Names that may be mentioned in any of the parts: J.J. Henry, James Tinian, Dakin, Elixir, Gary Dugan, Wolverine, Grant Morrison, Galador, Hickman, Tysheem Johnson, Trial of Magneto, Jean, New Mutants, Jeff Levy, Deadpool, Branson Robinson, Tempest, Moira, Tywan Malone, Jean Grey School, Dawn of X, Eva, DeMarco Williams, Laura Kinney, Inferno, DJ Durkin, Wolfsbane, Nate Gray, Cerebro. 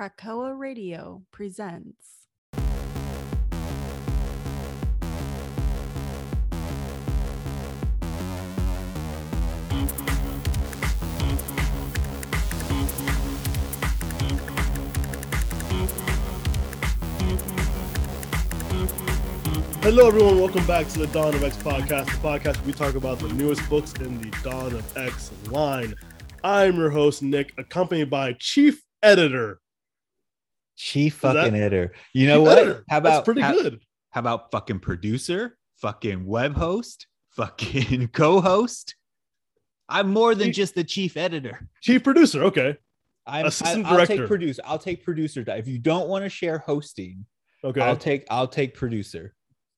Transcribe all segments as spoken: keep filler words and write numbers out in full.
Krakoa Radio presents. Hello everyone, welcome back to the Dawn of X podcast, the podcast where we talk about the newest books in the Dawn of X line. I'm your host, Nick, accompanied by Chief Editor. Chief fucking editor. You know what? Editor. How about That's pretty how, good. How about fucking producer, fucking web host, fucking co-host? I'm more than chief, just the chief editor. Chief producer, okay. I'm, Assistant I, I'll director. Take producer. I'll take producer. If you don't want to share hosting, okay. I'll take I'll take producer.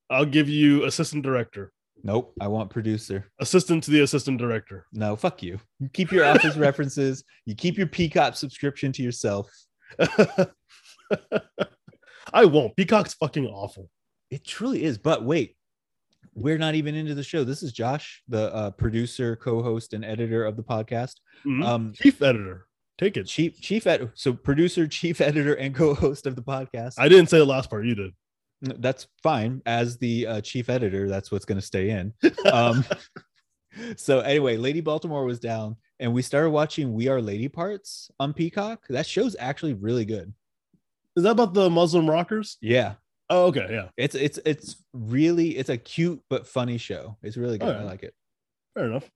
I'll give you assistant director. Nope. I want producer. Assistant to the assistant director. No, fuck you. You keep your office references. You keep your Peacock subscription to yourself. I won't. Peacock's fucking awful. It truly is. But wait, we're not even into the show. This is Josh, the uh, producer, co-host, and editor of the podcast. Mm-hmm. Um, chief editor. Take it. Chief, chief editor. So producer, chief editor, and co-host of the podcast. I didn't say the last part. You did. That's fine. As the uh, chief editor, that's what's going to stay in. Um, so anyway, Lady Baltimore was down and we started watching We Are Lady Parts on Peacock. That show's actually really good. Is that about the Muslim rockers? Yeah. Oh, okay. Yeah. It's it's it's really it's a cute but funny show. It's really good. Right. I like it. Fair enough.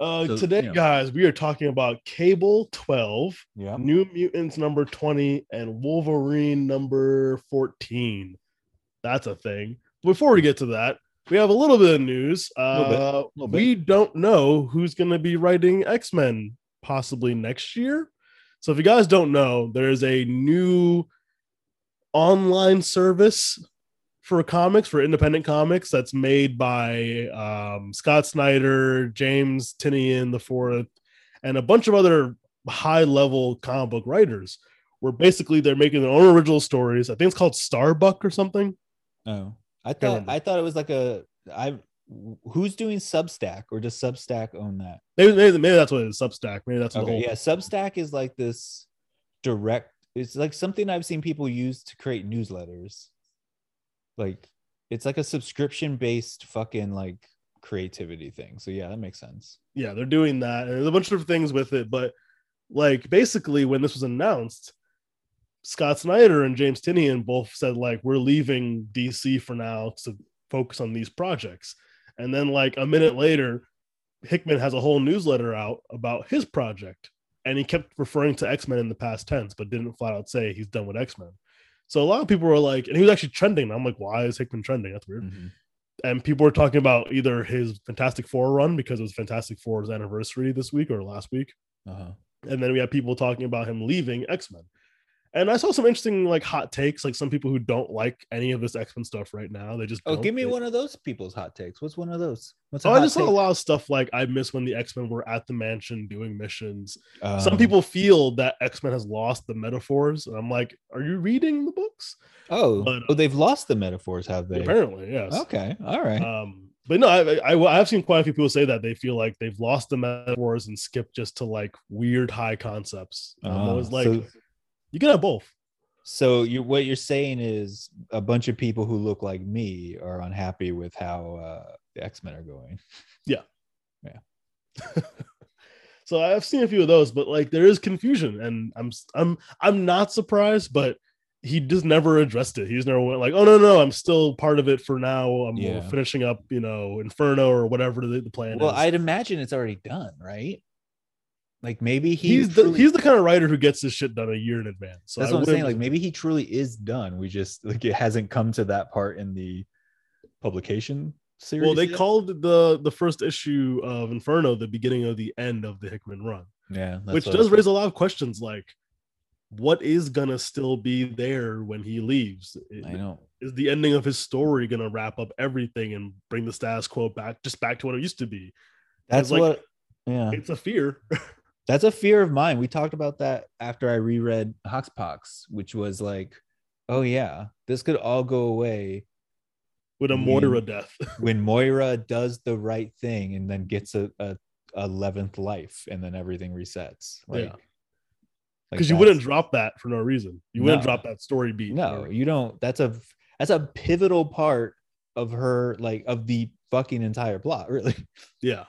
Uh, so, today, you know. guys, we are talking about Cable twelve, yeah. New Mutants number twenty, and Wolverine number fourteen. That's a thing. Before we get to that, we have a little bit of news. Uh, little bit. Little bit. We don't know who's going to be writing X-Men possibly next year. So if you guys don't know, there's a new online service for comics, for independent comics, that's made by um, Scott Snyder, James Tinian the Fourth, and a bunch of other high-level comic book writers. Where basically they're making their own original stories. I think it's called Starbuck or something. Oh, I thought I, I thought it was like a I. Who's doing Substack, or does Substack own that? Maybe maybe, maybe that's what it is. Substack. Maybe that's what okay. The whole yeah, Substack is like this direct. It's like something I've seen people use to create newsletters. Like it's like a subscription based fucking like creativity thing. So yeah, that makes sense. Yeah, they're doing that. And there's a bunch of things with it, but like basically when this was announced, Scott Snyder and James Tinian both said like, we're leaving D C for now to focus on these projects. And then like a minute later, Hickman has a whole newsletter out about his project. And he kept referring to X-Men in the past tense, but didn't flat out say he's done with X-Men. So a lot of people were like, and he was actually trending. I'm like, why is Hickman trending? That's weird. Mm-hmm. And people were talking about either his Fantastic Four run because it was Fantastic Four's anniversary this week or last week. Uh-huh. And then we had people talking about him leaving X-Men. And I saw some interesting like hot takes, like some people who don't like any of this X-Men stuff right now. They just oh, don't. give me they, one of those people's hot takes. What's one of those? What's oh, I just take? saw a lot of stuff like I miss when the X-Men were at the mansion doing missions. Um, some people feel that X-Men has lost the metaphors, and I'm like, are you reading the books? Oh, but, uh, oh they've lost the metaphors, have they? Apparently, yes. Okay, all right. Um, but no, I, I I've seen quite a few people say that they feel like they've lost the metaphors and skipped just to like weird high concepts. Uh, I'm always like. So- You can have both. So you, what you're saying is a bunch of people who look like me are unhappy with how uh, the X-Men are going. Yeah. Yeah. So I've seen a few of those, but like there is confusion and I'm, I'm, I'm not surprised, but he just never addressed it. He just never went like, oh no, no, I'm still part of it for now. I'm yeah. finishing up, you know, Inferno or whatever the, the plan well, is. Well, I'd imagine it's already done, right? Like maybe he he's the truly, he's the kind of writer who gets this shit done a year in advance. So that's what I'm saying. Like maybe he truly is done. We just like it hasn't come to that part in the publication series. Well, they yet? called the the first issue of Inferno the beginning of the end of the Hickman run. Yeah, that's which does raise a lot of questions. Like, what is gonna still be there when he leaves? It, I know. Is the ending of his story gonna wrap up everything and bring the status quo back just back to what it used to be? That's like, what. Yeah, it's a fear. That's a fear of mine. We talked about that after I reread Hoxpox, which was like, oh yeah, this could all go away with a when, Moira death. When Moira does the right thing and then gets a eleventh life and then everything resets. Like, yeah. Because like you wouldn't drop that for no reason. You wouldn't no. drop that story beat. No, you don't. That's a that's a pivotal part of her, like of the fucking entire plot, really. Yeah.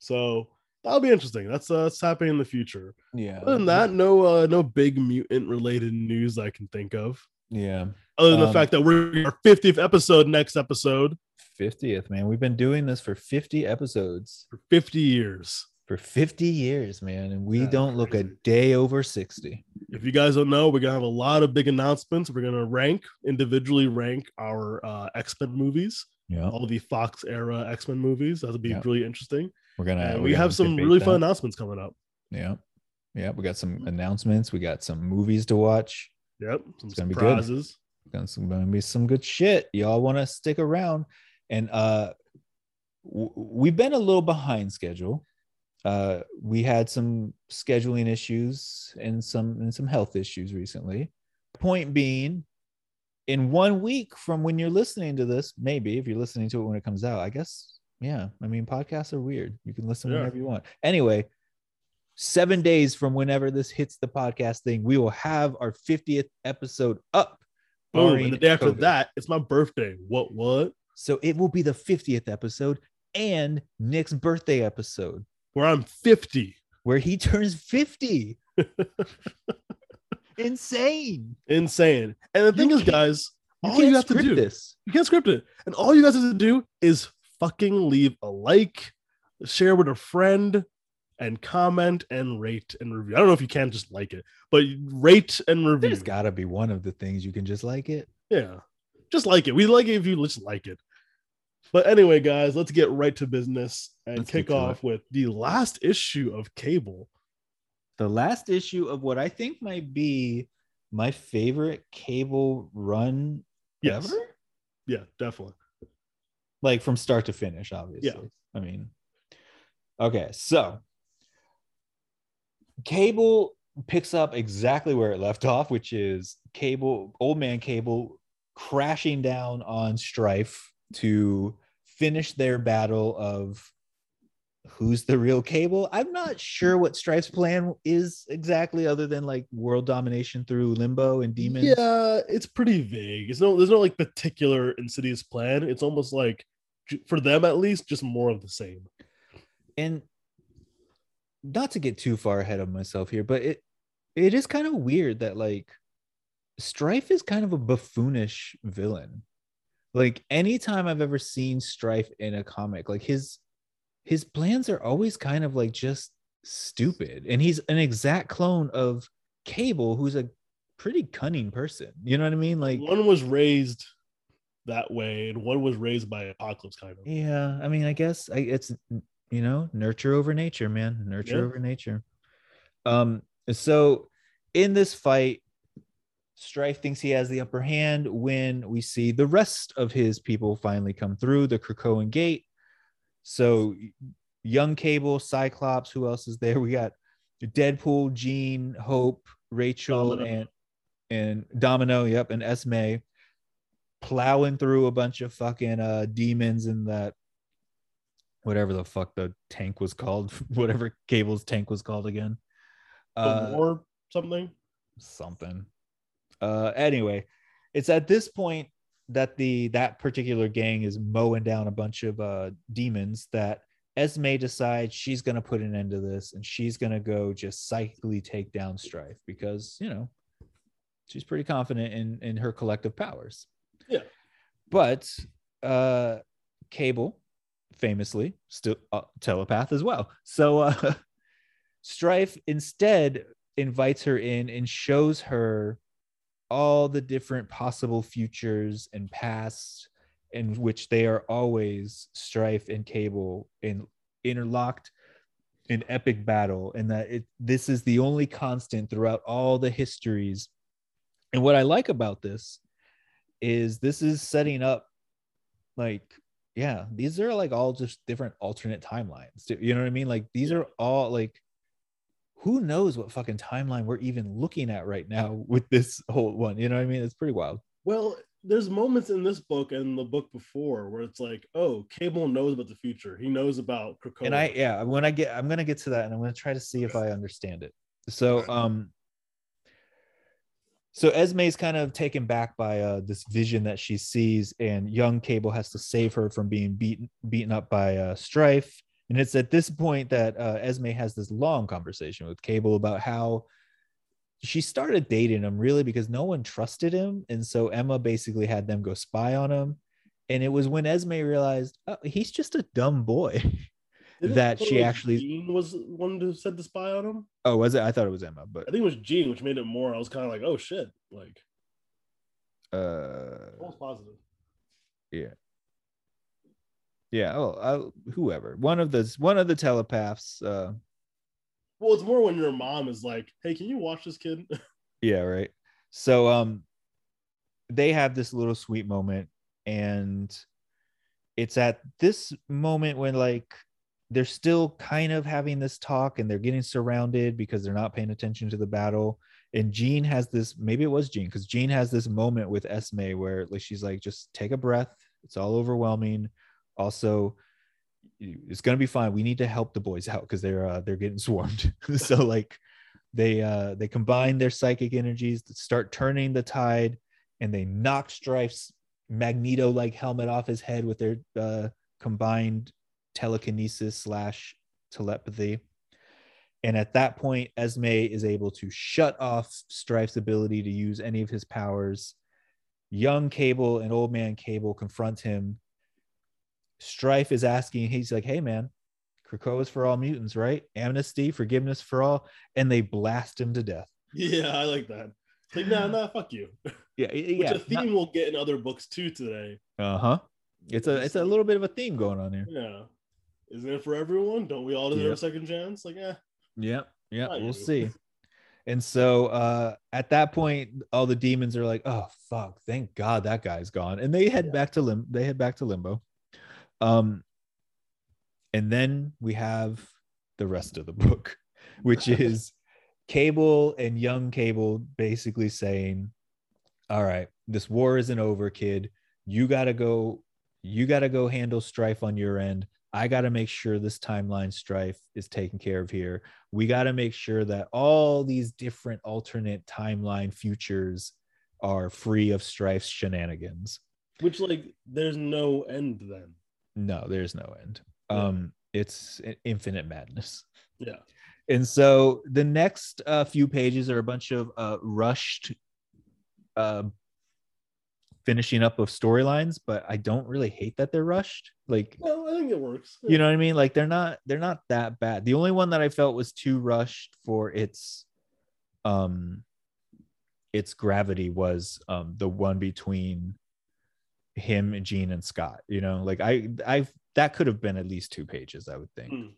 So that'll be interesting. That's uh, that's happening in the future. Yeah. Other than that, no, uh, no big mutant related news I can think of. Yeah. Other than um, the fact that we're our fiftieth episode next episode. fiftieth, man. We've been doing this for fifty episodes. For fifty years. For fifty years, man, and we yeah, don't look crazy. A day over sixty. If you guys don't know, we're going to have a lot of big announcements. We're going to rank, individually rank our uh, X-Men movies, yeah. all the Fox-era X-Men movies. That'll be yeah. really interesting. We're gonna. And we gonna have some really that. fun announcements coming up. Yeah. Yeah, we got some announcements. We got some movies to watch. Yep, some it's gonna surprises. Be good. It's going to be some good shit. Y'all want to stick around. And uh, w- we've been a little behind schedule. Uh, we had some scheduling issues and some and some health issues recently. Point being, in one week from when you're listening to this, maybe if you're listening to it when it comes out, I guess, yeah. I mean, podcasts are weird. You can listen yeah. whenever you want. Anyway, seven days from whenever this hits the podcast thing, we will have our fiftieth episode up. Oh, and the day after COVID. That, it's my birthday. What, what? So it will be the fiftieth episode and Nick's birthday episode. Where I'm fifty. Where he turns fifty. Insane. Insane. And the thing is, guys, all you have to do this. You can't script it. And all you guys have to do is fucking leave a like, share with a friend, and comment and rate and review. I don't know if you can just like it, but rate and review. There's got to be one of the things you can just like it. Yeah. Just like it. We like it if you just like it. But anyway, guys, let's get right to business and let's kick off it. With the last issue of Cable. The last issue of what I think might be my favorite Cable run yes. ever? Yeah, definitely. Like from start to finish, obviously. Yeah. I mean, okay, so Cable picks up exactly where it left off, which is Cable, old man Cable, crashing down on Strife to finish their battle of who's the real Cable. I'm not sure what Strife's plan is exactly, other than like world domination through limbo and demons. Yeah, it's pretty vague. It's no, there's no like particular insidious plan. It's almost like, for them at least, just more of the same. And not to get too far ahead of myself here, but it it is kind of weird that like Strife is kind of a buffoonish villain. Like anytime I've ever seen Strife in a comic, like his his plans are always kind of like just stupid. And he's an exact clone of Cable, who's a pretty cunning person. You know what I mean? Like one was raised that way and one was raised by Apocalypse, kind of. Yeah. I mean, I guess I, it's, you know, nurture over nature, man. Nurture yeah. over nature. Um, so in this fight, Strife thinks he has the upper hand when we see the rest of his people finally come through the Krakoan gate. So young Cable, Cyclops, who else is there? We got Deadpool, Jean, Hope, Rachel, Domino. and and Domino, yep, and Esme plowing through a bunch of fucking uh, demons in that whatever the fuck the tank was called, whatever Cable's tank was called again. Uh, the war something? Something. Uh, anyway, it's at this point that the that particular gang is mowing down a bunch of uh, demons that Esme decides she's going to put an end to this, and she's going to go just psychically take down Strife because, you know, she's pretty confident in, in her collective powers. Yeah. But uh, Cable, famously, still uh, telepath as well. So uh, Strife instead invites her in and shows her all the different possible futures and pasts in which they are always Strife and Cable in interlocked in epic battle, and that it, this is the only constant throughout all the histories. And what I like about this is this is setting up like, yeah, these are like all just different alternate timelines. You know what I mean? Like these are all like, who knows what fucking timeline we're even looking at right now with this whole one. You know what I mean? It's pretty wild. Well, there's moments in this book and the book before where it's like, oh, Cable knows about the future. He knows about Krakoa. And I, yeah, when I get, I'm going to get to that and I'm going to try to see okay. if I understand it. So, um, So Esme's kind of taken back by uh, this vision that she sees, and young Cable has to save her from being beaten beaten up by uh, Strife. And it's at this point that uh, Esme has this long conversation with Cable about how she started dating him really because no one trusted him. And so Emma basically had them go spy on him. And it was when Esme realized, oh, he's just a dumb boy. Didn't that she actually Jean was one who said to spy on him. Oh, was it? I thought it was Emma, but I think it was Jean, which made it more. I was kind of like, oh shit, like, uh, almost positive. Yeah, yeah. Oh, I, whoever one of the one of the telepaths. Uh... Well, it's more when your mom is like, "Hey, can you watch this kid?" Yeah, right. So, um, they have this little sweet moment, and it's at this moment when like. They're still kind of having this talk and they're getting surrounded because they're not paying attention to the battle. And Jean has this, maybe it was Jean, because Jean has this moment with Esme where like she's like, just take a breath. It's all overwhelming. Also, it's going to be fine. We need to help the boys out because they're uh, they're getting swarmed. So like they uh, they combine their psychic energies to start turning the tide, and they knock Strife's Magneto-like helmet off his head with their uh, combined telekinesis slash telepathy. And at that point, Esme is able to shut off Strife's ability to use any of his powers. Young Cable and old man Cable confront him. Strife is asking, he's like, hey man, Krakoa is for all mutants, right? Amnesty, forgiveness for all. And they blast him to death. Yeah, I like that. It's like, nah, nah, fuck you. Yeah, yeah. Which a theme not- we'll get in other books too today. Uh-huh. It's a it's a little bit of a theme going on there. Yeah. Isn't it for everyone? Don't we all deserve yep. a second chance? Like, yeah. Yeah. Yeah. We'll you. see. And so uh, at that point, all the demons are like, oh, fuck. Thank God that guy's gone. And they head yeah. back to limbo. They head back to limbo. Um, and then we have the rest of the book, which is Cable and young Cable basically saying, all right, this war isn't over, kid. You got to go. You got to go handle Strife on your end. I got to make sure this timeline Strife is taken care of here. We got to make sure that all these different alternate timeline futures are free of Strife's shenanigans. Which, like, there's no end then. No, there's no end. Yeah. Um, it's infinite madness. Yeah. And so the next uh, few pages are a bunch of uh, rushed uh, finishing up of storylines, but I don't really hate that they're rushed. Like, well, I think it works. Yeah. You know what I mean? Like they're not they're not that bad. The only one that I felt was too rushed for its um its gravity was um the one between him and Jean and Scott, you know? Like I I that could have been at least two pages, I would think. Mm.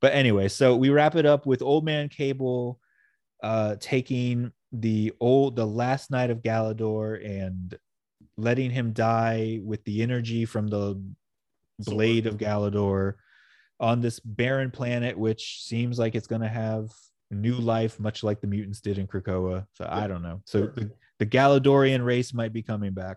But anyway, so we wrap it up with old man Cable uh taking the old the last night of Galador and letting him die with the energy from the blade Sword. of Galador on this barren planet, which seems like it's going to have new life, much like the mutants did in Krakoa. So yeah. I don't know. So sure. the, the Galadorian race might be coming back.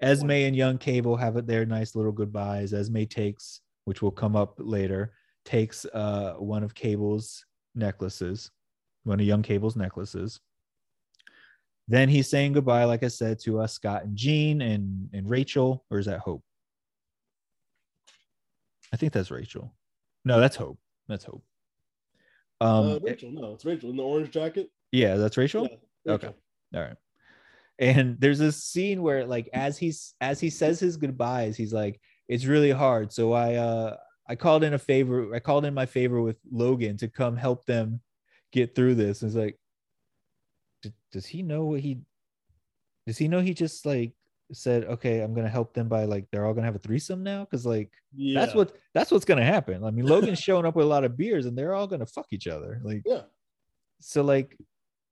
Esme and young Cable have it their nice little goodbyes. Esme takes, which will come up later, takes uh, one of Cable's necklaces, one of young Cable's necklaces. Then he's saying goodbye, like I said, to us, Scott and Jean and, and Rachel. Or is that Hope? I think that's Rachel. No, that's Hope. That's Hope. Um, uh, Rachel, no, it's Rachel in the orange jacket. Yeah, that's Rachel? Yeah, Rachel. Okay. All right. And there's this scene where, like, as he's as he says his goodbyes, he's like, it's really hard. So I uh, I called in a favor. I called in my favor with Logan to come help them get through this. And it's like, does he know what he does he know he just like said, okay, I'm gonna help them by like they're all gonna have a threesome now? Because like yeah. that's what that's what's gonna happen. I mean, Logan's showing up with a lot of beers and they're all gonna fuck each other. Like yeah. So like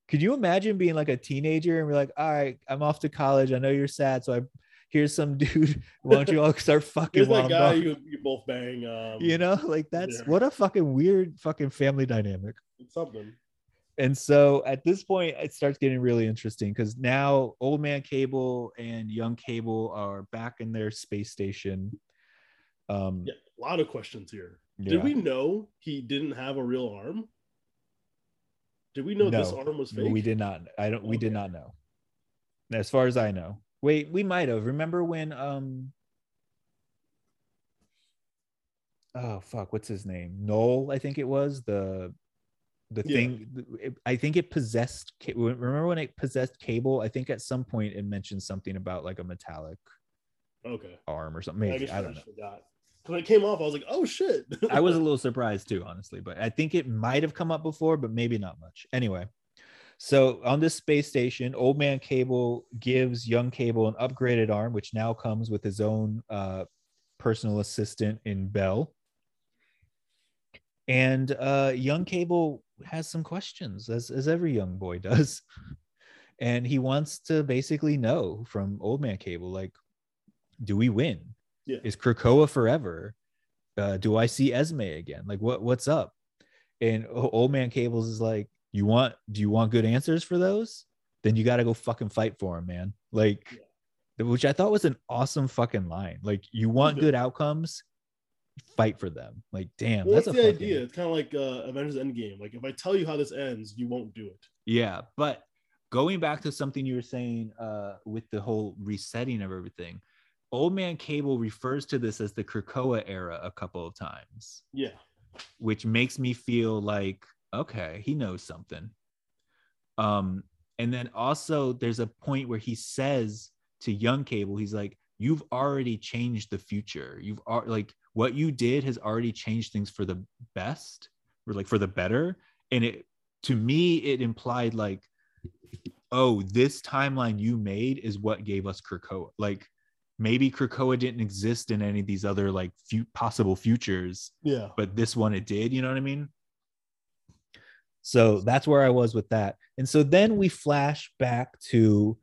could you imagine being like a teenager and we're like, all right, I'm off to college. I know you're sad, so I here's some dude. Why don't you all start fucking that guy you, you both bang? Um, you know, like that's yeah. what a fucking weird fucking family dynamic. It's something. And so at this point, it starts getting really interesting because now old man Cable and young Cable are back in their space station. Um, yeah, a lot of questions here. Yeah. Did we know he didn't have a real arm? Did we know no, this arm was fake? We did not. I don't. Okay. We did not know. As far as I know. Wait, we might have. Remember when? Um. Oh fuck! What's his name? Noel, I think it was the, the yeah. thing. It, I think it possessed. Remember when it possessed Cable? I think at some point it mentioned something about like a metallic, okay, arm or something. Maybe I, I don't know. Forgot. When it came off, I was like, oh shit. I was a little surprised too, honestly, but I think it might have come up before, but maybe not much. Anyway, so on this space station, old man Cable gives young Cable an upgraded arm, which now comes with his own uh, personal assistant in Belle. And uh, young Cable has some questions, as, as every young boy does. And he wants to basically know from old man Cable, like, do we win? Yeah. Is Krakoa forever? Uh, do I see Esme again? Like, what what's up? And old man Cables is like, you want? Do you want good answers for those? Then you got to go fucking fight for him, man. Like, yeah. Which I thought was an awesome fucking line. Like, you want good outcomes, fight for them. Like, damn, well, that's, that's a the fucking... idea. It's kind of like uh, Avengers Endgame. Like, if I tell you how this ends, you won't do it. Yeah, but going back to something you were saying uh, with the whole resetting of everything. Old man Cable refers to this as the Krakoa era a couple of times. Yeah. Which makes me feel like, okay, he knows something. Um, and then also there's a point where he says to young Cable, he's like, you've already changed the future. You've ar- like what you did has already changed things for the best, or like for the better. And it, to me, it implied like, oh, this timeline you made is what gave us Krakoa. Like, maybe Krakoa didn't exist in any of these other like few possible futures. Yeah. But this one it did, you know what I mean? So that's where I was with that. And so then we flash back to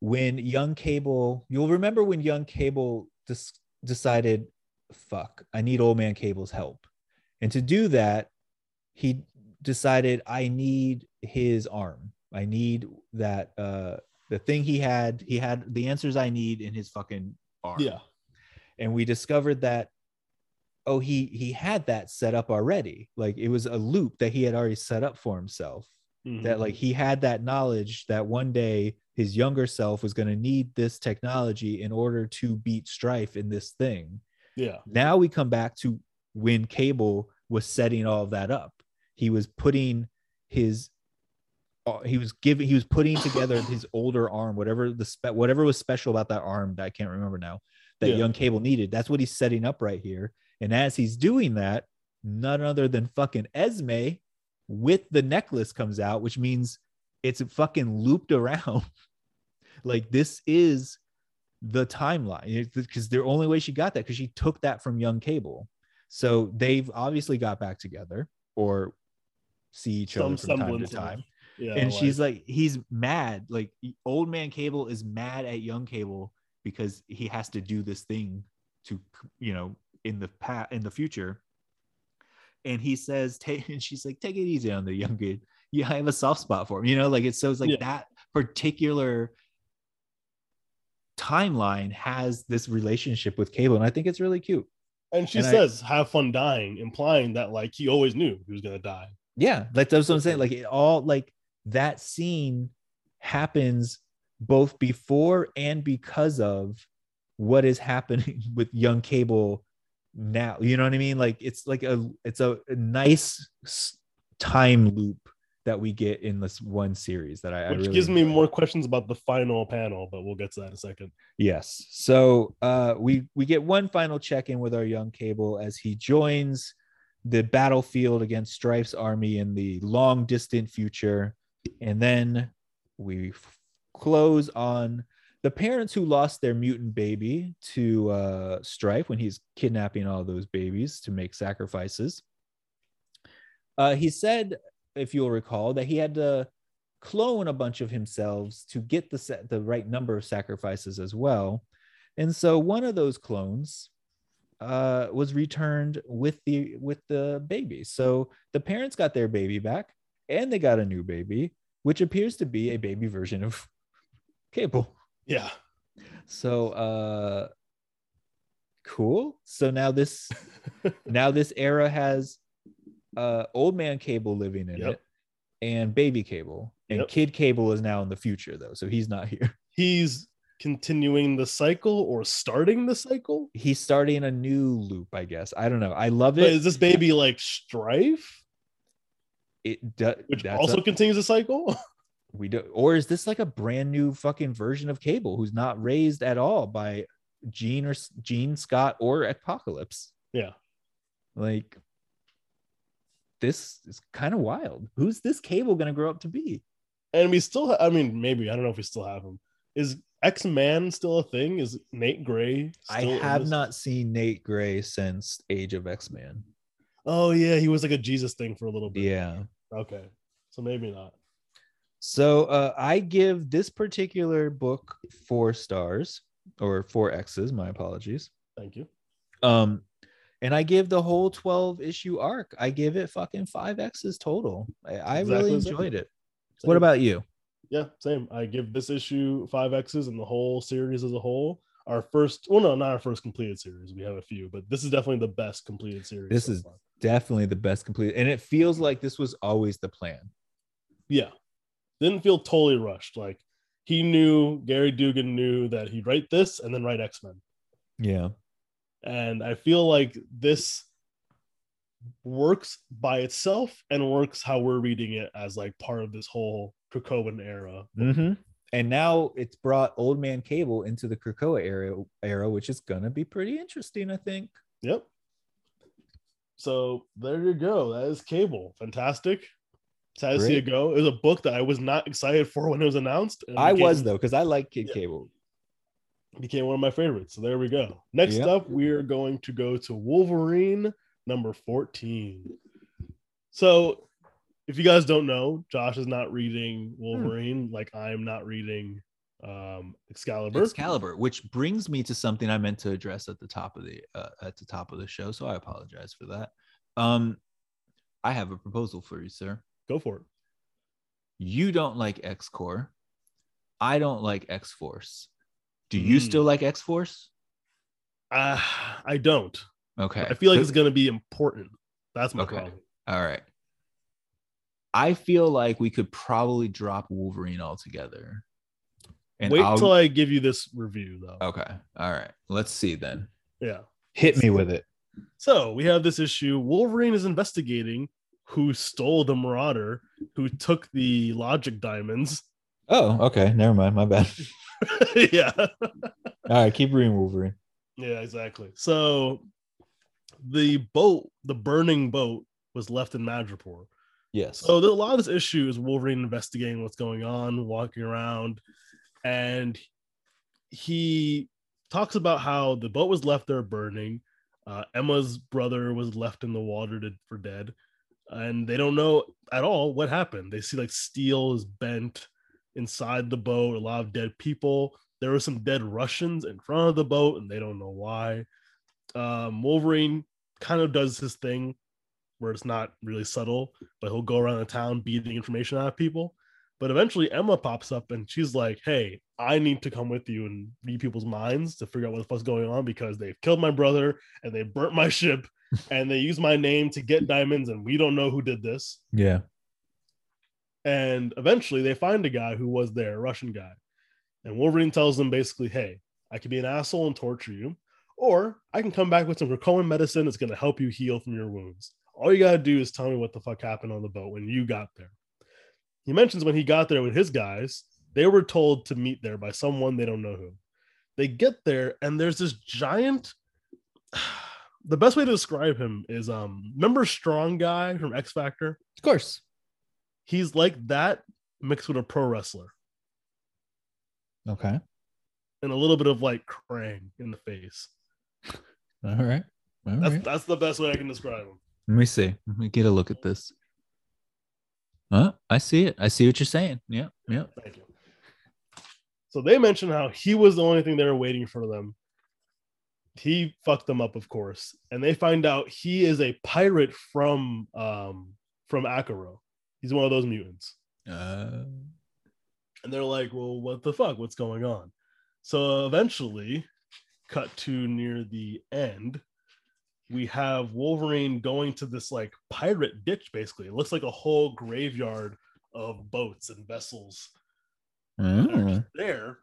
when young Cable, you'll remember when young Cable dis- decided, fuck, I need old man Cable's help. And to do that, he decided I need his arm. I need that uh The thing he had, he had the answers I need in his fucking arm. Yeah. And we discovered that, oh, he he had that set up already. Like it was a loop that he had already set up for himself. Mm-hmm. That like he had that knowledge that one day his younger self was going to need this technology in order to beat Strife in this thing. Yeah. Now we come back to when Cable was setting all of that up. He was putting his He was giving. He was putting together his older arm, whatever the spe- whatever was special about that arm that I can't remember now. That yeah. young Cable needed. That's what he's setting up right here. And as he's doing that, none other than fucking Esme with the necklace comes out, which means it's fucking looped around. Like this is the timeline because the only way she got that because she took that from young Cable. So they've obviously got back together or see each Some, other from time to time. Time. Yeah, and like, she's like, he's mad. Like old man Cable is mad at young Cable because he has to do this thing to, you know, in the past, in the future. And he says, take, and she's like, take it easy on the young kid. Yeah, I have a soft spot for him. You know, like it's so it's like yeah. that particular timeline has this relationship with Cable. And I think it's really cute. And she and says, I, have fun dying, implying that like, he always knew he was going to die. Yeah. Like that's what I'm saying. Like it all like, that scene happens both before and because of what is happening with young Cable now. You know what I mean? Like it's like a it's a, a nice time loop that we get in this one series that I, Which I really gives enjoy. Me more questions about the final panel, but we'll get to that in a second. Yes. So uh, we we get one final check-in with our young Cable as he joins the battlefield against Strife's army in the long distant future. And then we f- close on the parents who lost their mutant baby to uh, Strife when he's kidnapping all those babies to make sacrifices. Uh, he said, if you'll recall, that he had to clone a bunch of himself to get the sa- the right number of sacrifices as well. And so one of those clones uh, was returned with the with the baby. So the parents got their baby back. And they got a new baby, which appears to be a baby version of Cable. Yeah. So, uh, cool. So now this, now this era has uh, old man Cable living in yep. it, and Baby Cable. And yep. Kid Cable is now in the future, though, so he's not here. He's continuing the cycle or starting the cycle? He's starting a new loop, I guess. I don't know. I love it. But is this baby like Strife? It does, which also a, continues the cycle. We do, or is this like a brand new fucking version of Cable who's not raised at all by Jean or Jean Scott or Apocalypse? Yeah, like this is kind of wild. Who's this Cable going to grow up to be? And we still, ha- I mean, maybe I don't know if we still have him. Is X-Man still a thing? Is Nate Gray? Still I have this- not seen Nate Gray since Age of X-Man. Oh yeah, he was like a Jesus thing for a little bit. Yeah. Okay, so maybe not. So uh, I give this particular book four stars or four X's. My apologies. Thank you. Um, and I give the whole twelve issue arc. I give it fucking five X's total. I, I exactly really enjoyed same. it. Same. What about you? Yeah, same. I give this issue five X's and the whole series as a whole. Our first, well, no, not our first completed series. We have a few, but this is definitely the best completed series. This so is. Far. Definitely the best complete, and it feels like this was always the plan. Yeah, didn't feel totally rushed. Like he knew, Gary Dugan knew that he'd write this and then write X-Men. Yeah, and I feel like this works by itself and works how we're reading it as like part of this whole Krakoan era. Mm-hmm. And now it's brought Old Man Cable into the Krakoa era, era, which is gonna be pretty interesting, I think. Yep. So there you go. That is Cable. Fantastic. Sad to see it go. It was a book that I was not excited for when it was announced. And I became, was, though, because I like Kid yeah, Cable. Became one of my favorites. So there we go. Next yep. up, we are going to go to Wolverine number fourteen. So if you guys don't know, Josh is not reading Wolverine hmm. like I'm not reading um, Excalibur. Excalibur, which brings me to something I meant to address at the top of the uh, at the top of the show, so I apologize for that. Um, I have a proposal for you, sir. Go for it. You don't like X-Corps. I don't like X-Force. Do you mm. still like X-Force? Uh, I don't. Okay. I feel like it's going to be important. That's my okay. problem. All right. I feel like we could probably drop Wolverine altogether. And Wait I'll... till I give you this review, though. Okay. All right. Let's see then. Yeah. Hit me with it. So we have this issue. Wolverine is investigating who stole the Marauder, who took the logic diamonds. Oh, okay. Never mind. My bad. yeah. All right. Keep reading Wolverine. Yeah, exactly. So the boat, the burning boat, was left in Madripoor. Yes. So a lot of this issue is Wolverine investigating what's going on, walking around. And he talks about how the boat was left there burning. Uh, Emma's brother was left in the water to, for dead. And they don't know at all what happened. They see like steel is bent inside the boat, a lot of dead people. There were some dead Russians in front of the boat, and they don't know why. Um, Wolverine kind of does his thing where it's not really subtle, but he'll go around the town beating information out of people. But eventually Emma pops up and she's like, hey, I need to come with you and read people's minds to figure out what the fuck's going on because they've killed my brother and they burnt my ship and they used my name to get diamonds and we don't know who did this. Yeah. And eventually they find a guy who was there, a Russian guy. And Wolverine tells them basically, hey, I could be an asshole and torture you, or I can come back with some Krakoan medicine that's going to help you heal from your wounds. All you got to do is tell me what the fuck happened on the boat when you got there. He mentions when he got there with his guys, they were told to meet there by someone they don't know who. They get there, and there's this giant... The best way to describe him is, um, remember Strong Guy from X Factor? Of course. He's like that mixed with a pro wrestler. Okay. And a little bit of, like, Krang in the face. All right. All that's, right. that's the best way I can describe him. Let me see. Let me get a look at this. Huh? I see it. I see what you're saying. Yeah. Yeah. Thank you. So they mentioned how he was the only thing they were waiting for them. He fucked them up, of course. And they find out he is a pirate from um, from Akaro. He's one of those mutants. Uh... And they're like, well, what the fuck? What's going on? So eventually, cut to near the end, we have Wolverine going to this like pirate ditch, basically. It looks like a whole graveyard of boats and vessels mm. there.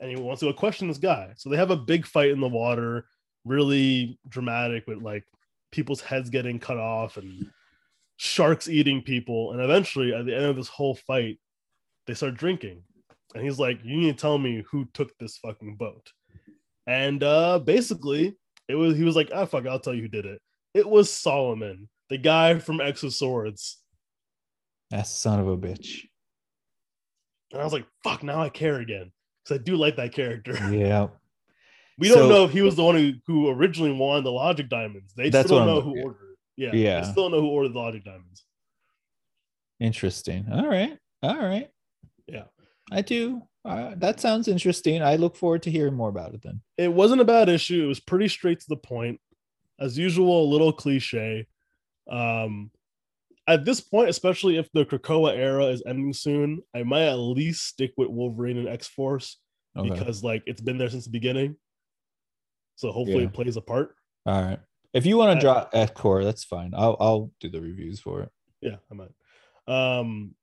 And he wants to question this guy. So they have a big fight in the water, really dramatic, with like people's heads getting cut off and sharks eating people. And eventually, at the end of this whole fight, they start drinking. And he's like, you need to tell me who took this fucking boat. And uh, basically, it was he was like, oh, fuck, I'll tell you who did it. It was Solomon, the guy from X of Swords. That son of a bitch. And I was like, fuck, now I care again. Because I do like that character. Yeah. We don't so, know if he was the one who, who originally won the Logic Diamonds. They that's still don't know I'm, who ordered it. Yeah, yeah. They still know who ordered the Logic Diamonds. Interesting. All right. All right. Yeah. I do. Uh, that sounds interesting. I look forward to hearing more about it then. It wasn't a bad issue. It was pretty straight to the point. As usual, a little cliche. Um, at this point, especially if the Krakoa era is ending soon, I might at least stick with Wolverine and X-Force okay. because like it's been there since the beginning. So hopefully yeah. it plays a part. All right. If you want to drop X-Core, that's fine. I'll I'll do the reviews for it. Yeah, I might. Um,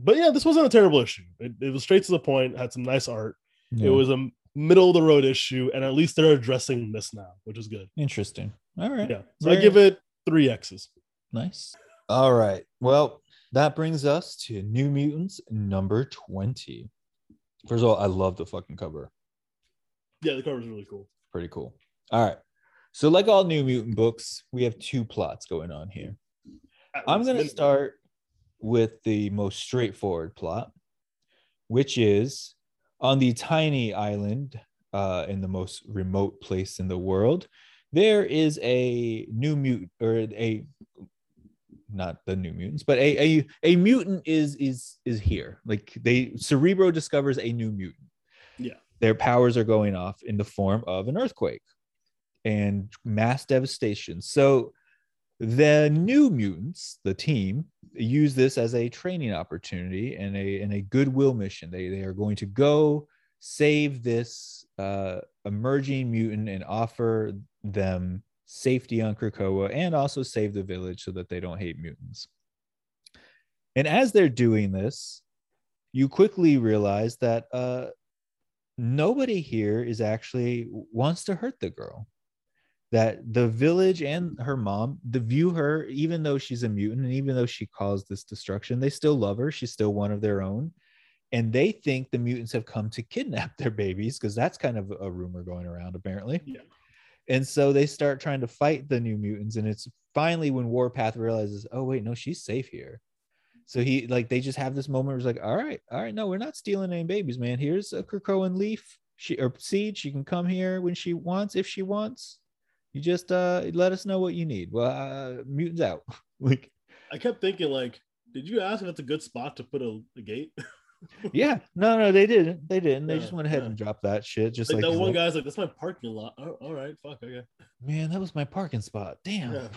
but yeah, this wasn't a terrible issue. It, it was straight to the point. Had some nice art. Yeah. It was a middle of the road issue, and at least they're addressing this now, which is good. Interesting. All right. Yeah. So Very I give it three X's. Nice. All right. Well, that brings us to New Mutants number twenty. First of all, I love the fucking cover. Yeah, the cover is really cool. Pretty cool. All right. So like all New Mutant books, we have two plots going on here. I'm going to start with the most straightforward plot, which is on the tiny island uh, in the most remote place in the world, there is a new mutant or a not the New Mutants, but a, a, a mutant is, is, is here. Like they Cerebro discovers a new mutant. Yeah. Their powers are going off in the form of an earthquake and mass devastation. So the New Mutants, the team, use this as a training opportunity and a and a goodwill mission. They they are going to go save this uh, emerging mutant and offer them safety on Krakoa and also save the village so that they don't hate mutants. And as they're doing this, you quickly realize that uh, nobody here is actually wants to hurt the girl, that the village and her mom, they view her, even though she's a mutant, and even though she caused this destruction, they still love her. She's still one of their own. And they think the mutants have come to kidnap their babies, because that's kind of a rumor going around, apparently. Yeah. And so they start trying to fight the New Mutants. And it's finally when Warpath realizes, oh, wait, no, she's safe here. So he like they just have this moment where it's like, all right, all right, no, we're not stealing any babies, man. Here's a Krakoan leaf she or seed. She can come here when she wants, if she wants. You just uh, let us know what you need. Well, uh, mutants out. Like, I kept thinking, like, did you ask if it's a good spot to put a, a gate? yeah, no, no, they didn't. They didn't. They yeah, just went ahead yeah. and dropped that shit. Just like, like that one like, guy's like, that's my parking lot. Oh, all right, fuck, okay. Man, that was my parking spot. Damn. Yeah.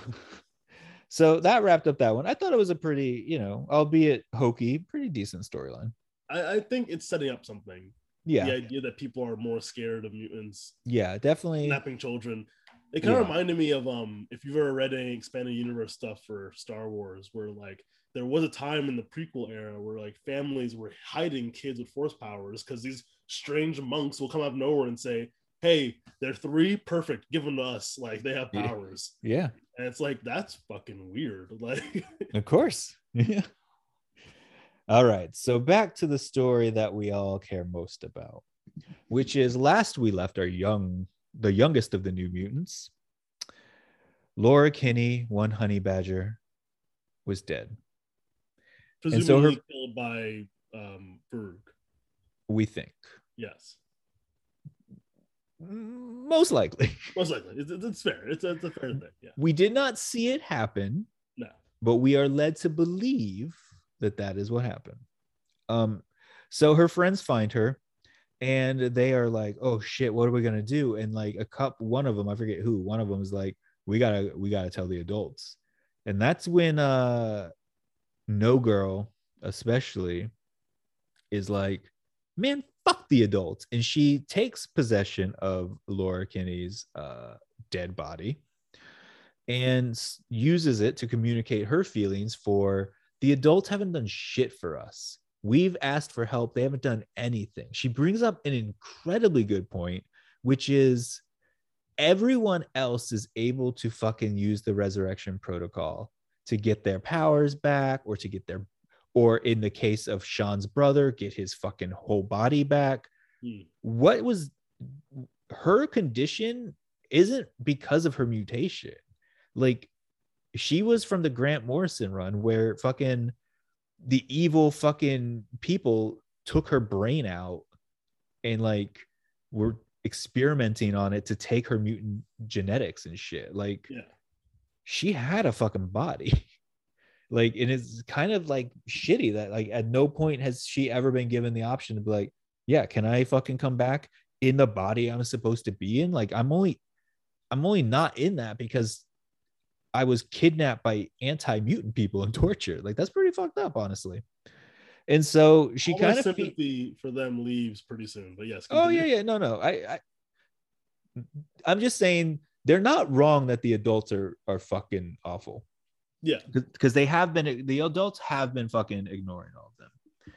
So that wrapped up that one. I thought it was a pretty, you know, albeit hokey, pretty decent storyline. I, I think it's setting up something. Yeah. The idea that people are more scared of mutants. Yeah, definitely. Kidnapping children. It kind yeah. of reminded me of um, if you've ever read any expanded universe stuff for Star Wars, where like there was a time in the prequel era where like families were hiding kids with force powers because these strange monks will come out of nowhere and say, "Hey, they're three, perfect. Give them to us. Like they have powers." Yeah, and it's like that's fucking weird. Like, of course. Yeah. All right, so back to the story that we all care most about, which is last we left our young. the youngest of the New Mutants, Laura Kinney, one Honey Badger, was dead. Presumably and so her, killed by um, Farouk. We think. Yes. Most likely. Most likely. It's, it's fair. It's, it's a fair thing. Yeah. We did not see it happen. No. But we are led to believe that that is what happened. Um, so her friends find her. And they are like, oh shit, what are we gonna do? And like a cup, one of them, I forget who, one of them is like, we gotta, we gotta tell the adults. And that's when uh, No Girl, especially, is like, man, fuck the adults. And she takes possession of Laura Kinney's uh, dead body and uses it to communicate her feelings for The adults haven't done shit for us. We've asked for help. They haven't done anything. She brings up an incredibly good point, which is everyone else is able to fucking use the resurrection protocol to get their powers back, or to get their, or in the case of Sean's brother, get his fucking whole body back. Hmm. What was her condition isn't because of her mutation. Like, she was from the Grant Morrison run where fucking the evil fucking people took her brain out and like were experimenting on it to take her mutant genetics and shit. Like, yeah. She had a fucking body. Like, and it's kind of like shitty that like at no point has she ever been given the option to be like, yeah, can I fucking come back in the body I'm supposed to be in? Like, I'm only, I'm only not in that because I was kidnapped by anti-mutant people and tortured. Like, that's pretty fucked up, honestly. And so she kind of sympathy fe- for them leaves pretty soon. But yes. Continue. Oh yeah, yeah, no, no. I, I, I'm just saying they're not wrong that the adults are are fucking awful. Yeah, because they have been the adults have been fucking ignoring all of them.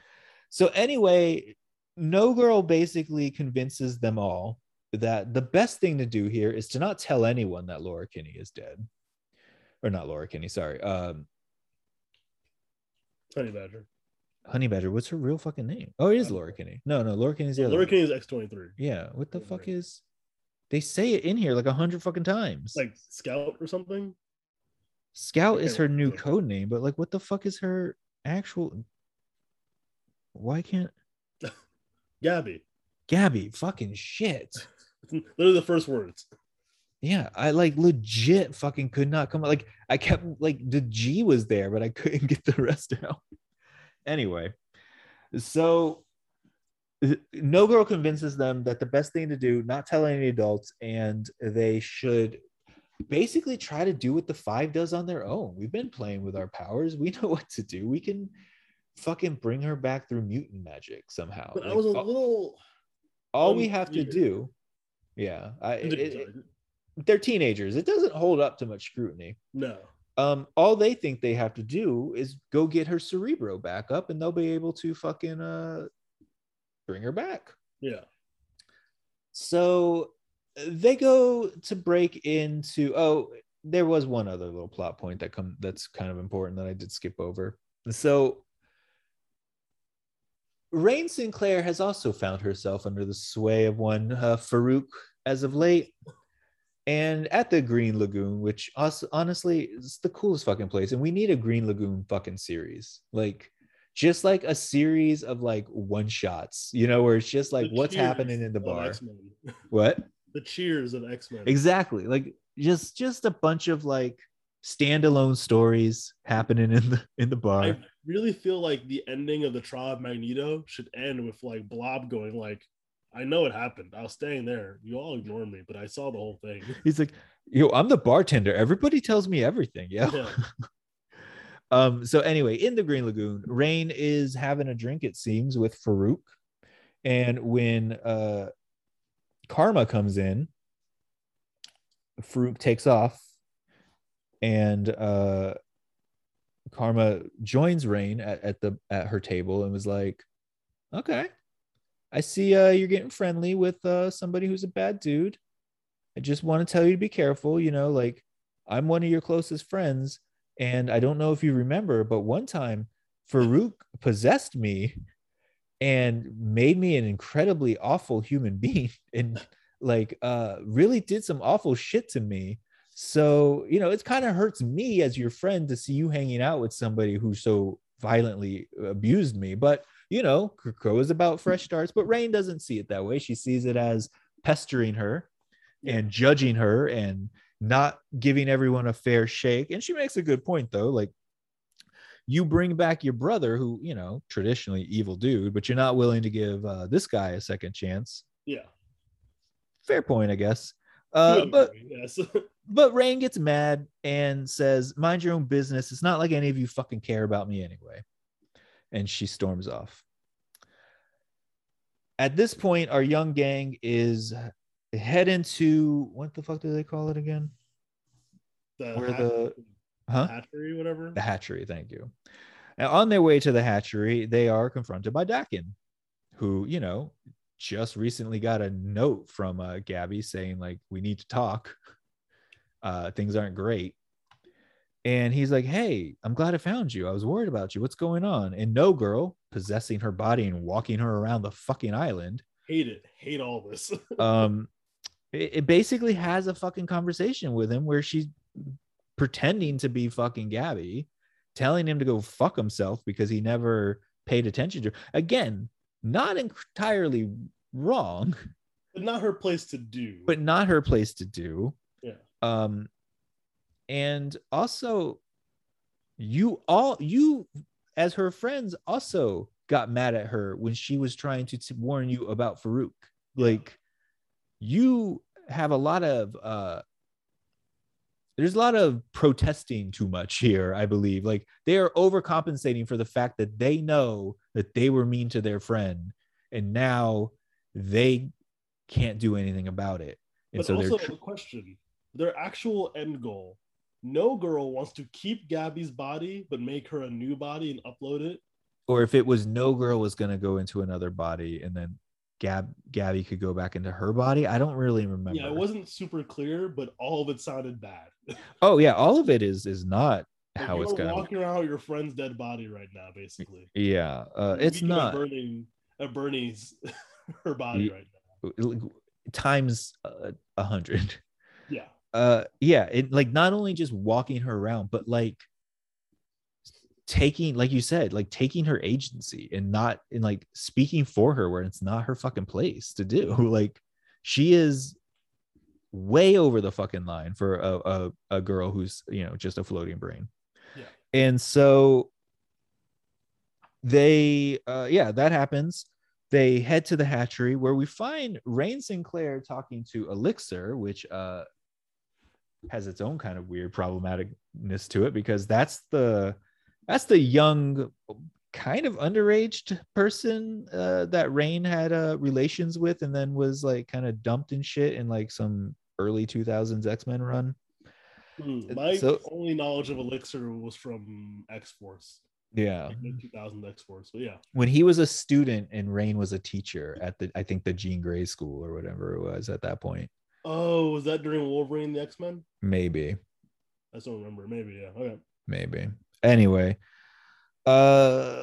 So anyway, No Girl basically convinces them all that the best thing to do here is to not tell anyone that Laura Kinney is dead. Or not Laura Kinney, sorry. Um, Honey Badger. Honey Badger, what's her real fucking name? Oh, it is Laura Kinney. No, no, Laura Kinney's the other. Laura Kinney is X twenty-three. Yeah, what the fuck is... They say it in here like a hundred fucking times. Like Scout or something? Scout is her new code name, but like what the fuck is her actual... Why can't... Gabby. Gabby, fucking shit. Literally the first words. Yeah, I like legit fucking could not come. Like I kept like the G was there, but I couldn't get the rest out. Anyway, so No Girl convinces them that the best thing to do, not tell any adults, and they should basically try to do what the five does on their own. We've been playing with our powers. We know what to do. We can fucking bring her back through mutant magic somehow. But like, I was a little. All um, we have to yeah. do. Yeah, I. It, it, it, they're teenagers. It doesn't hold up to much scrutiny. No. Um, all they think they have to do is go get her Cerebro back up and they'll be able to fucking uh, bring her back. Yeah. So they go to break into... Oh, there was one other little plot point that come that's kind of important that I did skip over. So Rahne Sinclair has also found herself under the sway of one uh, Farouk as of late. And at the Green Lagoon, which also, honestly is the coolest fucking place. And we need a Green Lagoon fucking series. Like, just like a series of like one shots, you know, where it's just like the what's happening in the bar. X-Men. What? The cheers of X-Men. Exactly. Like just just a bunch of like standalone stories happening in the in the bar. I really feel like the ending of the Trial of Magneto should end with like Blob going like, I know it happened. I was staying there. You all ignored me, but I saw the whole thing. He's like, yo, I'm the bartender. Everybody tells me everything. Yeah. yeah. um. So anyway, in the Green Lagoon, Rahne is having a drink, it seems, with Farouk. And when uh, Karma comes in, Farouk takes off. And uh, Karma joins Rahne at, at, the, at her table and was like, okay. I see uh, you're getting friendly with uh, somebody who's a bad dude. I just want to tell you to be careful. You know, like I'm one of your closest friends. And I don't know if you remember, but one time Farouk possessed me and made me an incredibly awful human being and like uh, really did some awful shit to me. So, you know, it kind of hurts me as your friend to see you hanging out with somebody who so violently abused me. But you know, Krakoa is about fresh starts, but Rahne doesn't see it that way. She sees it as pestering her yeah. and judging her and not giving everyone a fair shake. And she makes a good point, though. Like, you bring back your brother, who, you know, traditionally evil dude, but you're not willing to give uh, this guy a second chance. Yeah. Fair point, I guess. Uh, yeah, but, yes. but Rahne gets mad and says, mind your own business. It's not like any of you fucking care about me anyway. And she storms off. At this point, our young gang is head into what the fuck do they call it again? The, Where hatchery, the huh? hatchery, whatever. The hatchery, thank you. And on their way to the hatchery, they are confronted by Dakin, who, you know, just recently got a note from uh, Gabby saying, like, we need to talk. Uh, things aren't great. And he's like, hey, I'm glad I found you. I was worried about you. What's going on? And No Girl, possessing her body and walking her around the fucking island. Hate it. Hate all this. um, it, it basically has a fucking conversation with him where she's pretending to be fucking Gabby, telling him to go fuck himself because he never paid attention to her. Again, not entirely wrong. But not her place to do. But not her place to do. Yeah. Um. And also, you all, you as her friends also got mad at her when she was trying to t- warn you about Farouk. Yeah. Like, you have a lot of, uh, there's a lot of protesting too much here, I believe. Like, they are overcompensating for the fact that they know that they were mean to their friend and now they can't do anything about it. And but so also tr- the question, their actual end goal, No Girl wants to keep Gabby's body, but make her a new body and upload it. Or if it was No Girl was going to go into another body and then Gab Gabby could go back into her body. I don't really remember. Yeah, it wasn't super clear, but all of it sounded bad. Oh yeah, all of it is is not like how it's going to. You're walking around your friend's dead body right now, basically. Yeah, uh, it's not burning a Bernie's her body right now times a uh, hundred. Yeah. Uh, yeah, it like not only just walking her around, but like taking, like you said, like taking her agency and not in like speaking for her where it's not her fucking place to do. Like, she is way over the fucking line for a a, a girl who's, you know, just a floating brain. Yeah. And so they, uh, yeah, that happens. They head to the hatchery where we find Rahne Sinclair talking to Elixir, which, uh, has its own kind of weird problematicness to it, because that's the that's the young kind of underage person uh that Rahne had uh relations with and then was like kind of dumped and shit in like some early two thousands X-Men run. Mm, my so, only knowledge of Elixir was from X-Force. Yeah, like two thousand X-Force. But yeah, when he was a student and Rahne was a teacher at the I think the Jean Grey school or whatever it was at that point. Oh, was that during Wolverine the X-Men? Maybe. I don't remember. Maybe, yeah. Okay. Maybe. Anyway. Uh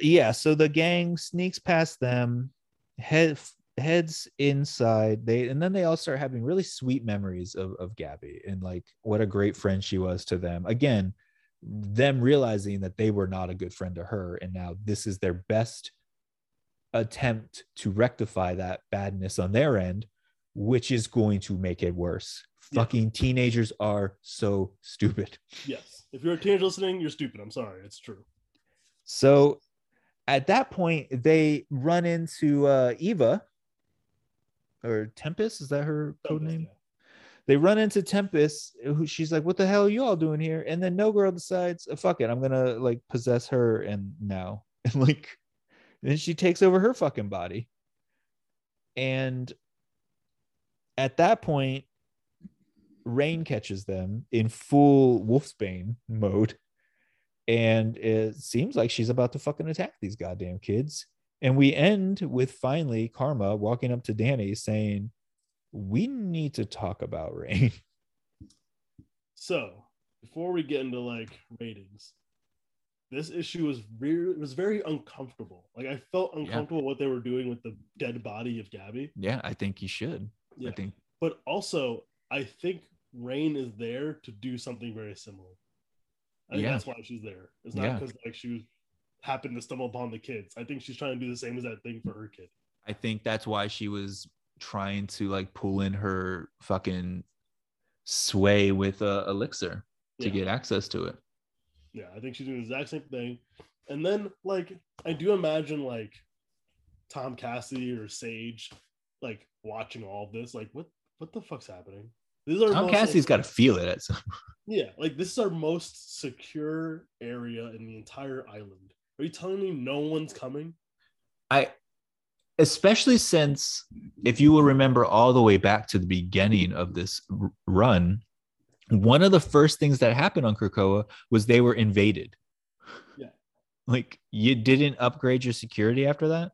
yeah, so the gang sneaks past them, head, heads inside. They and then they all start having really sweet memories of, of Gabby and like what a great friend she was to them. Again, them realizing that they were not a good friend to her, and now this is their best attempt to rectify that badness on their end, which is going to make it worse. Yeah. Fucking teenagers are so stupid. Yes. If you're a teenager listening, you're stupid. I'm sorry. It's true. So at that point, they run into uh, Eva or Tempest. Is that her Tempest, code name? Yeah. They run into Tempest, who she's like, what the hell are you all doing here? And then No Girl decides, oh, fuck it. I'm going to like possess her. And now, and like, then she takes over her fucking body. And at that point, Rahne catches them in full Wolfsbane mode. And it seems like she's about to fucking attack these goddamn kids. And we end with finally Karma walking up to Danny saying, we need to talk about Rahne. So before we get into like ratings, this issue was, re- was very uncomfortable. Like, I felt uncomfortable yeah. what they were doing with the dead body of Gabby. Yeah, I think you should. Yeah. I think. But also, I think Rahne is there to do something very similar. I think yeah. that's why she's there. It's not because yeah. like she happened to stumble upon the kids. I think she's trying to do the same as that thing for her kid. I think that's why she was trying to like pull in her fucking sway with uh, Elixir to yeah. get access to it. Yeah, I think she's doing the exact same thing. And then, like, I do imagine like Tom Cassidy or Sage like watching all of this, like, what what the fuck's happening? This is our Tom Cassidy's like, got to feel it at some yeah, like, this is our most secure area in the entire island. Are you telling me no one's coming? I, especially since, if you will remember all the way back to the beginning of this r- run, one of the first things that happened on Krakoa was they were invaded. Yeah. Like, you didn't upgrade your security after that?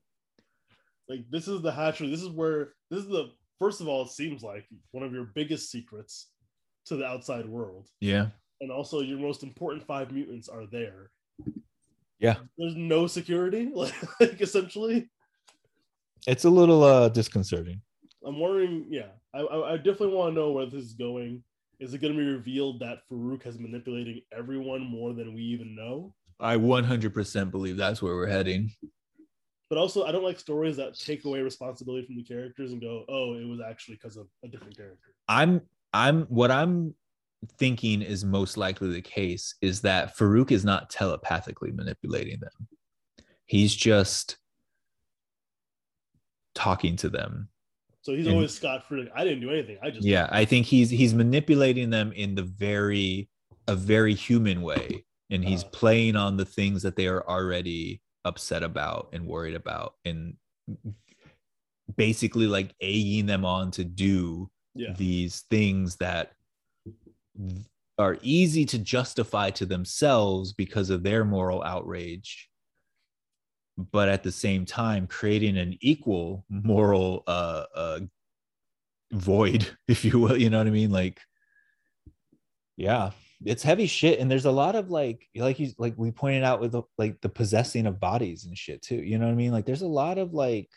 Like, this is the hatchery. This is where, this is the, first of all, it seems like one of your biggest secrets to the outside world. Yeah. And also your most important five mutants are there. Yeah. There's no security, like, like essentially. It's a little uh, disconcerting. I'm wondering, yeah. I, I, I definitely want to know where this is going. Is it going to be revealed that Farouk has manipulating everyone more than we even know? I one hundred percent believe that's where we're heading. But also, I don't like stories that take away responsibility from the characters and go, "Oh, it was actually because of a different character." I'm, I'm, what I'm thinking is most likely the case is that Farouk is not telepathically manipulating them. He's just talking to them. So he's and, always Scott Free. I didn't do anything. I just yeah. I think he's he's manipulating them in the very a very human way, and he's uh, playing on the things that they are already upset about and worried about, and basically like egging them on to do yeah. these things that are easy to justify to themselves because of their moral outrage, but at the same time creating an equal moral uh, uh, void, if you will. You know what I mean? Like, yeah, it's heavy shit. And there's a lot of like, like he's like we pointed out with the, like the possessing of bodies and shit too. You know what I mean? Like, there's a lot of like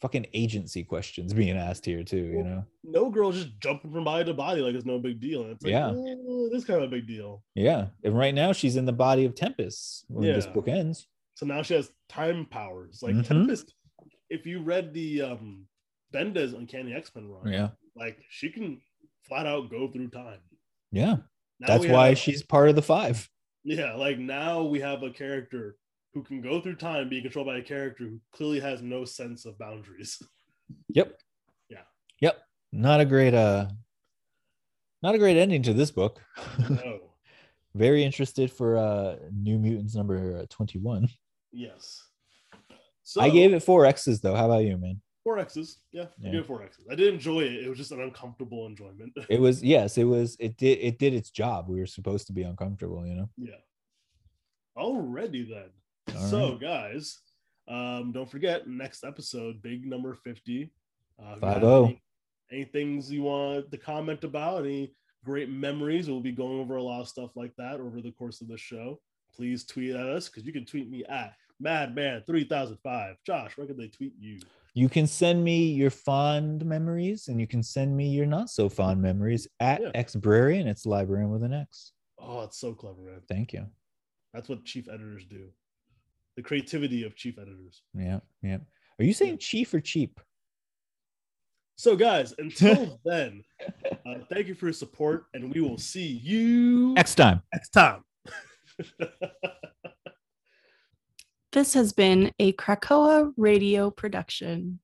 fucking agency questions being asked here too. You know, No Girl just jumping from body to body like it's no big deal. And it's like, yeah, oh, this is kind of a big deal. Yeah, and right now she's in the body of Tempest when yeah. this book ends. So now she has time powers. Like mm-hmm. Tempest, if you read the um, Benda's Uncanny X-Men run, yeah. like she can flat out go through time. Yeah. Now That's why have, she's part of the five. Yeah. Like now we have a character who can go through time being controlled by a character who clearly has no sense of boundaries. Yep. Yeah. Yep. Not a great, uh, not a great ending to this book. No. Very interested for uh, New Mutants number twenty-one. Yes. So, I gave it four X's, though. How about you, man? Four X's. Yeah, I yeah. gave it four X's. I did enjoy it. It was just an uncomfortable enjoyment. It was, yes, it was. It did It did its job. We were supposed to be uncomfortable, you know? Yeah. Already then. All so, right. guys, um, don't forget, next episode, big number fifty. Uh, five oh. Any, any things you want to comment about? Any great memories? We'll be going over a lot of stuff like that over the course of the show. Please tweet at us, because you can tweet me at madman three thousand five. Josh, where can they tweet you? You can send me your fond memories, and you can send me your not so fond memories at yeah. Xbrarian. It's librarian with an X. Oh, it's so clever, man. Thank you. That's what chief editors do. The creativity of chief editors. Yeah, yeah. Are you saying yeah. chief or cheap? So, guys, until then, uh, thank you for your support, and we will see you next time. Next time. This has been a Krakoa Radio production.